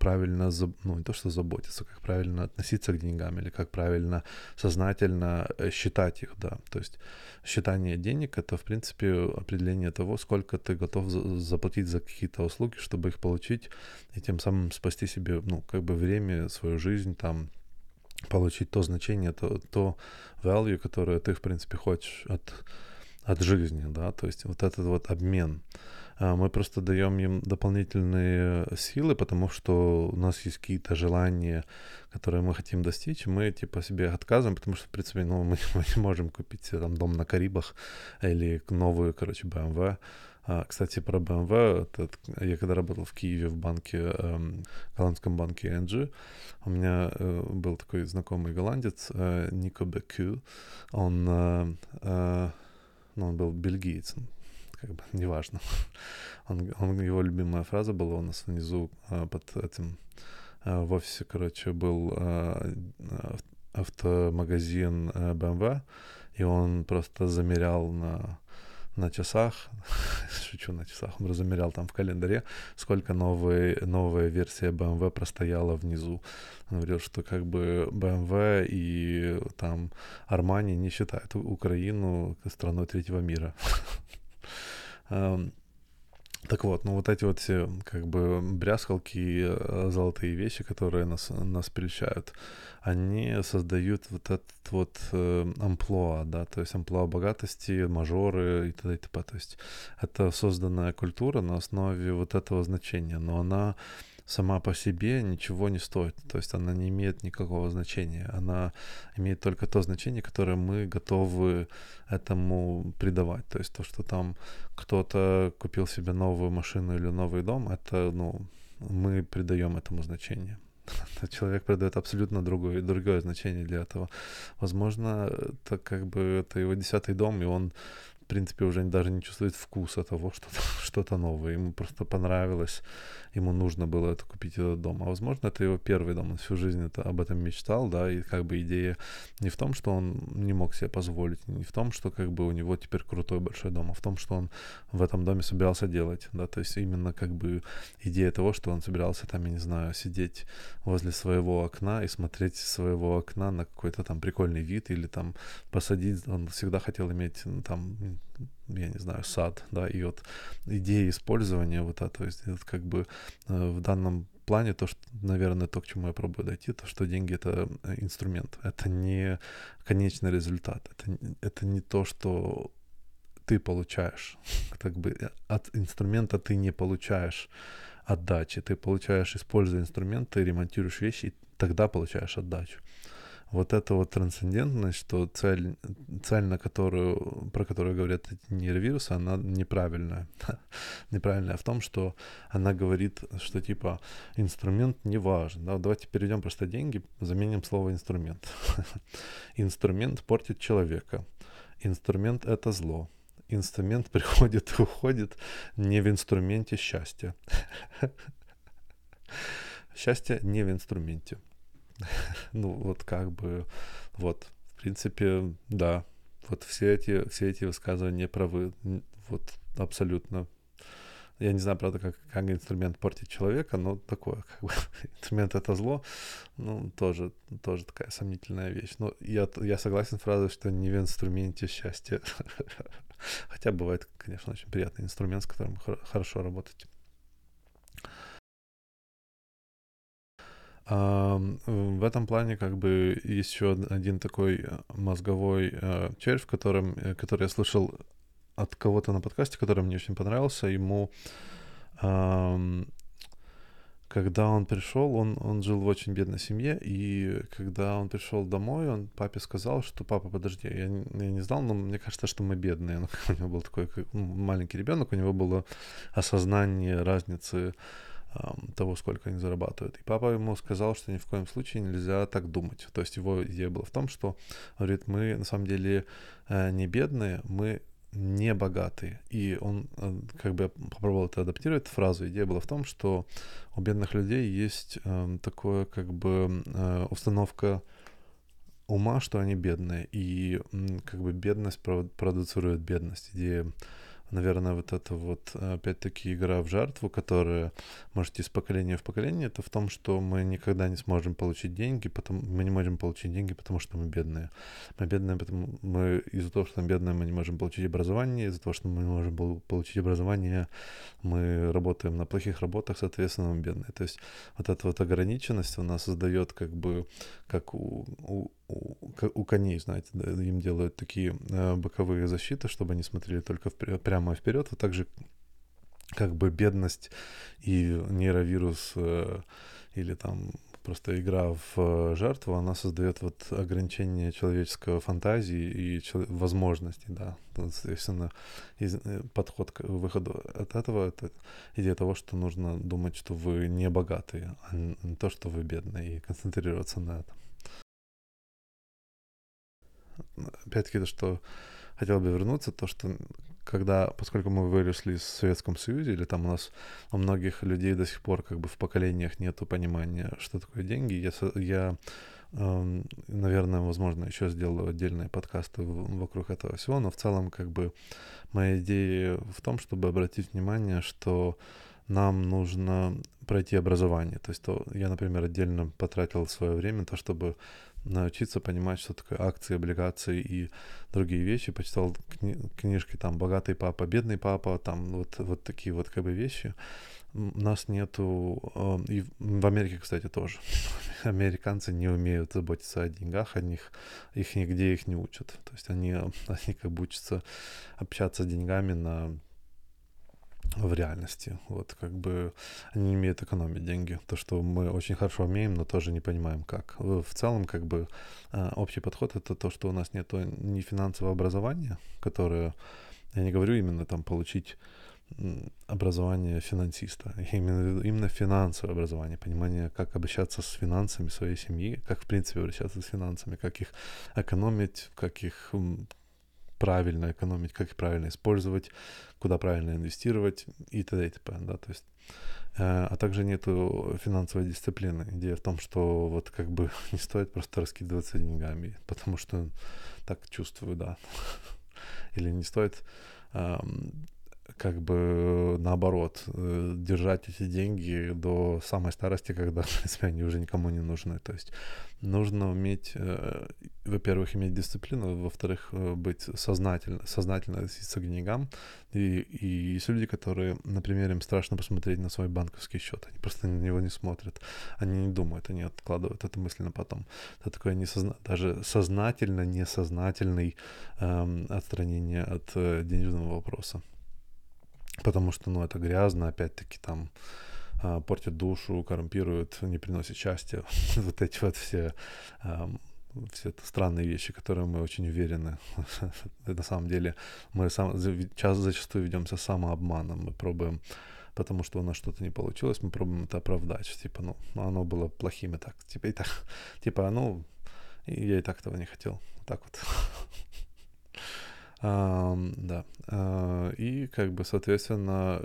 правильно, не то что заботиться, как правильно относиться к деньгам или как правильно сознательно считать их, да, то есть считание денег — это, в принципе, определение того, сколько ты готов заплатить за какие-то услуги, чтобы их получить, и тем самым спасти себе, ну, как бы время, свою жизнь, там, получить то значение, то value, которое ты, в принципе, хочешь от жизни, да, то есть вот этот вот обмен. Мы просто даем им дополнительные силы, потому что у нас есть какие-то желания, которые мы хотим достичь, мы типа себе отказываем, потому что, в принципе, ну, мы не можем купить себе там дом на Карибах или новую, короче, BMW. Кстати, про BMW, я когда работал в Киеве в банке, голландском банке ING, у меня был такой знакомый голландец, Нико Бекю, он был бельгийцем, как бы, неважно. Его любимая фраза была у нас внизу под этим, в офисе, короче, был автомагазин BMW, и он просто замерял на часах, шучу, на часах, он размерял там в календаре, сколько новая версия BMW простояла внизу. Он говорил, что как бы BMW и там Армани не считают Украину страной третьего мира. Так вот, ну вот эти вот все как бы брязкалки, золотые вещи, которые нас прельщают, они создают вот этот вот амплуа, да, то есть амплуа богатости, мажоры и т.д. и т.п. То есть это созданная культура на основе вот этого значения, но она сама по себе ничего не стоит, то есть она не имеет никакого значения, она имеет только то значение, которое мы готовы этому придавать, то есть то, что там кто-то купил себе новую машину или новый дом, это, мы придаем этому значение. Человек придает абсолютно другое значение для этого. Возможно, это это его 10-й дом, и он, в принципе, уже даже не чувствует вкуса того, что-то новое. Ему просто понравилось, ему нужно было это купить, этот дом. А возможно, это его первый дом, он всю жизнь об этом мечтал, да, и идея не в том, что он не мог себе позволить, не в том, что у него теперь крутой большой дом, а в том, что он в этом доме собирался делать, да, то есть именно идея того, что он собирался там, я не знаю, сидеть возле своего окна и смотреть с своего окна на какой-то там прикольный вид или там посадить, он всегда хотел иметь там, я не знаю, сад, да, и идея использования этого, это в данном плане то, что, наверное, то, к чему я пробую дойти, то, что деньги — это инструмент, это не конечный результат, это не то, что ты получаешь, от инструмента ты не получаешь отдачи, ты получаешь, используя инструмент, ты ремонтируешь вещи, и тогда получаешь отдачу. Трансцендентность, что цель, про которую говорят эти нейровирусы, она неправильная. Неправильная в том, что она говорит, что инструмент не важен. Да? Давайте перейдем просто деньги, заменим слово инструмент. Инструмент портит человека. Инструмент — это зло. Инструмент приходит и уходит, не в инструменте счастья. Счастье не в инструменте. В принципе, да, все эти высказывания правы, абсолютно. Я не знаю, правда, как инструмент портит человека, но такое, инструмент — это зло, тоже такая сомнительная вещь. Но я согласен с фразой, что не в инструменте счастье, хотя бывает, конечно, очень приятный инструмент, с которым хорошо работать. В этом плане есть еще один такой мозговой червь, который я слышал от кого-то на подкасте, который мне очень понравился. Ему, когда он пришел, он жил в очень бедной семье, и когда он пришел домой, он папе сказал, что «папа, подожди, я не знал, но мне кажется, что мы бедные». У него был такой маленький ребенок, у него было осознание разницы того, сколько они зарабатывают. И папа ему сказал, что ни в коем случае нельзя так думать. То есть его идея была в том, что, он говорит, мы на самом деле не бедные, мы не богатые. И он попробовал это адаптировать, эту фразу. Идея была в том, что у бедных людей есть такое установка ума, что они бедные. И бедность продуцирует бедность. Идея, наверное, опять-таки, игра в жертву, которая может из поколения в поколение, это в том, что мы никогда не сможем получить деньги, мы не можем получить деньги, потому что мы бедные. Мы бедные, потому мы из-за того, что мы бедные, мы не можем получить образование, из-за того, что мы не можем получить образование, мы работаем на плохих работах, соответственно, мы бедные. То есть эта ограниченность она создает как у коней, знаете, да, им делают такие боковые защиты, чтобы они смотрели только прямо вперед. Вот так же бедность и нейровирус или там просто игра в жертву, она создает ограничение человеческого фантазии и возможностей, да. Соответственно, подход к выходу от этого — это идея того, что нужно думать, что вы не богатые, а не то, что вы бедные, и концентрироваться на этом. Опять-таки, то, что хотел бы вернуться, то, что поскольку мы выросли в Советском Союзе, или там у нас у многих людей до сих пор в поколениях нету понимания, что такое деньги, я наверное, возможно, еще сделаю отдельные подкасты вокруг этого всего, но в целом моя идея в том, чтобы обратить внимание, что нам нужно пройти образование. То есть я, например, отдельно потратил свое время, чтобы научиться понимать, что такое акции, облигации и другие вещи. Почитал книжки там «Богатый папа», «Бедный папа», там такие вещи. У нас нету... И в Америке, кстати, тоже. Американцы не умеют заботиться о деньгах, их нигде не учат. То есть они учатся общаться с деньгами на в реальности. Вот как бы они не умеют экономить деньги. То, что мы очень хорошо умеем, но тоже не понимаем как. В целом как бы общий подход — это то, что у нас нет ни финансового образования, которое, я не говорю именно там получить образование финансиста, именно финансовое образование, понимание, как обращаться с финансами своей семьи, как в принципе обращаться с финансами, как их экономить, как их правильно экономить, как их правильно использовать, куда правильно инвестировать и т.д. и т.п. Да? То есть, а также нету финансовой дисциплины. Идея в том, что вот как бы не стоит просто раскидываться деньгами, потому что так чувствую, да. Или не стоит как бы наоборот держать эти деньги до самой старости, когда, в принципе, они уже никому не нужны. То есть нужно уметь, во-первых, иметь дисциплину, во-вторых, быть сознательно относиться к деньгам. И есть люди, которые, например, им страшно посмотреть на свой банковский счет. Они просто на него не смотрят. Они не думают, они откладывают это мысленно потом. Это такое даже сознательно-несознательное отстранение от денежного вопроса. Потому что, это грязно, опять-таки, там, портит душу, коррумпирует, не приносит счастья. Вот эти вот все странные вещи, которые мы очень уверены. На самом деле мы зачастую ведемся самообманом. Мы пробуем, потому что у нас что-то не получилось, мы пробуем это оправдать. Типа, оно было плохим и так. Я и так этого не хотел. Так вот. Да. И как бы, соответственно,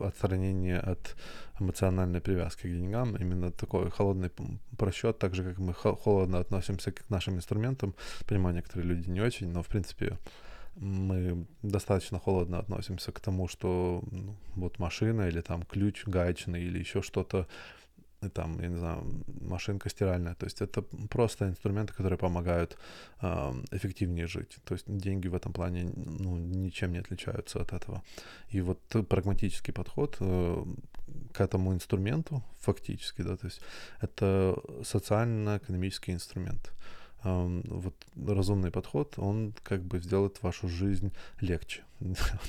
отстранение от эмоциональной привязки к деньгам, именно такой холодный просчет, так же, как мы холодно относимся к нашим инструментам, понимаю, некоторые люди не очень, но, в принципе, мы достаточно холодно относимся к тому, что вот машина или там ключ гаечный или еще что-то, там, я не знаю, машинка стиральная. То есть это просто инструменты, которые помогают эффективнее жить. То есть деньги в этом плане ничем не отличаются от этого. И вот прагматический подход к этому инструменту фактически, да, то есть это социально-экономический инструмент. Вот разумный подход, он как бы сделает вашу жизнь легче,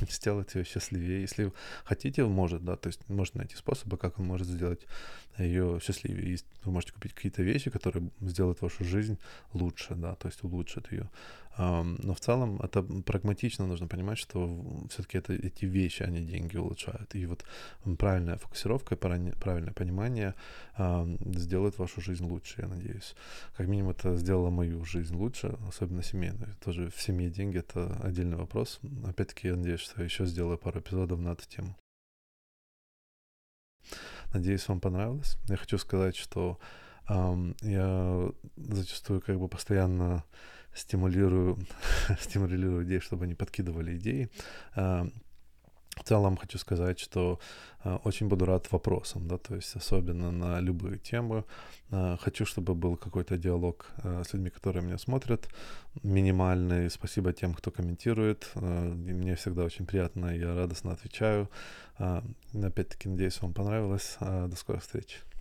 сделает ее счастливее. Если хотите, может, да, то есть можно найти способы, как он может сделать ее счастливее. И вы можете купить какие-то вещи, которые сделают вашу жизнь лучше, да, то есть улучшат ее. Но в целом это прагматично, нужно понимать, что все-таки эти вещи, они деньги улучшают. И вот правильная фокусировка, правильное понимание сделает вашу жизнь лучше, я надеюсь. Как минимум это сделало мою жизнь лучше, особенно семейную. Тоже в семье деньги — это отдельный вопрос. Опять-таки я надеюсь, что еще сделаю пару эпизодов на эту тему. Надеюсь, вам понравилось. Я хочу сказать, что я зачастую как бы постоянно стимулирую людей, чтобы они подкидывали идеи. В целом хочу сказать, что очень буду рад вопросам, да, то есть особенно на любые темы. Хочу, чтобы был какой-то диалог с людьми, которые меня смотрят, минимальный. Спасибо тем, кто комментирует. Мне всегда очень приятно, я радостно отвечаю. Опять-таки, надеюсь, вам понравилось. До скорых встреч.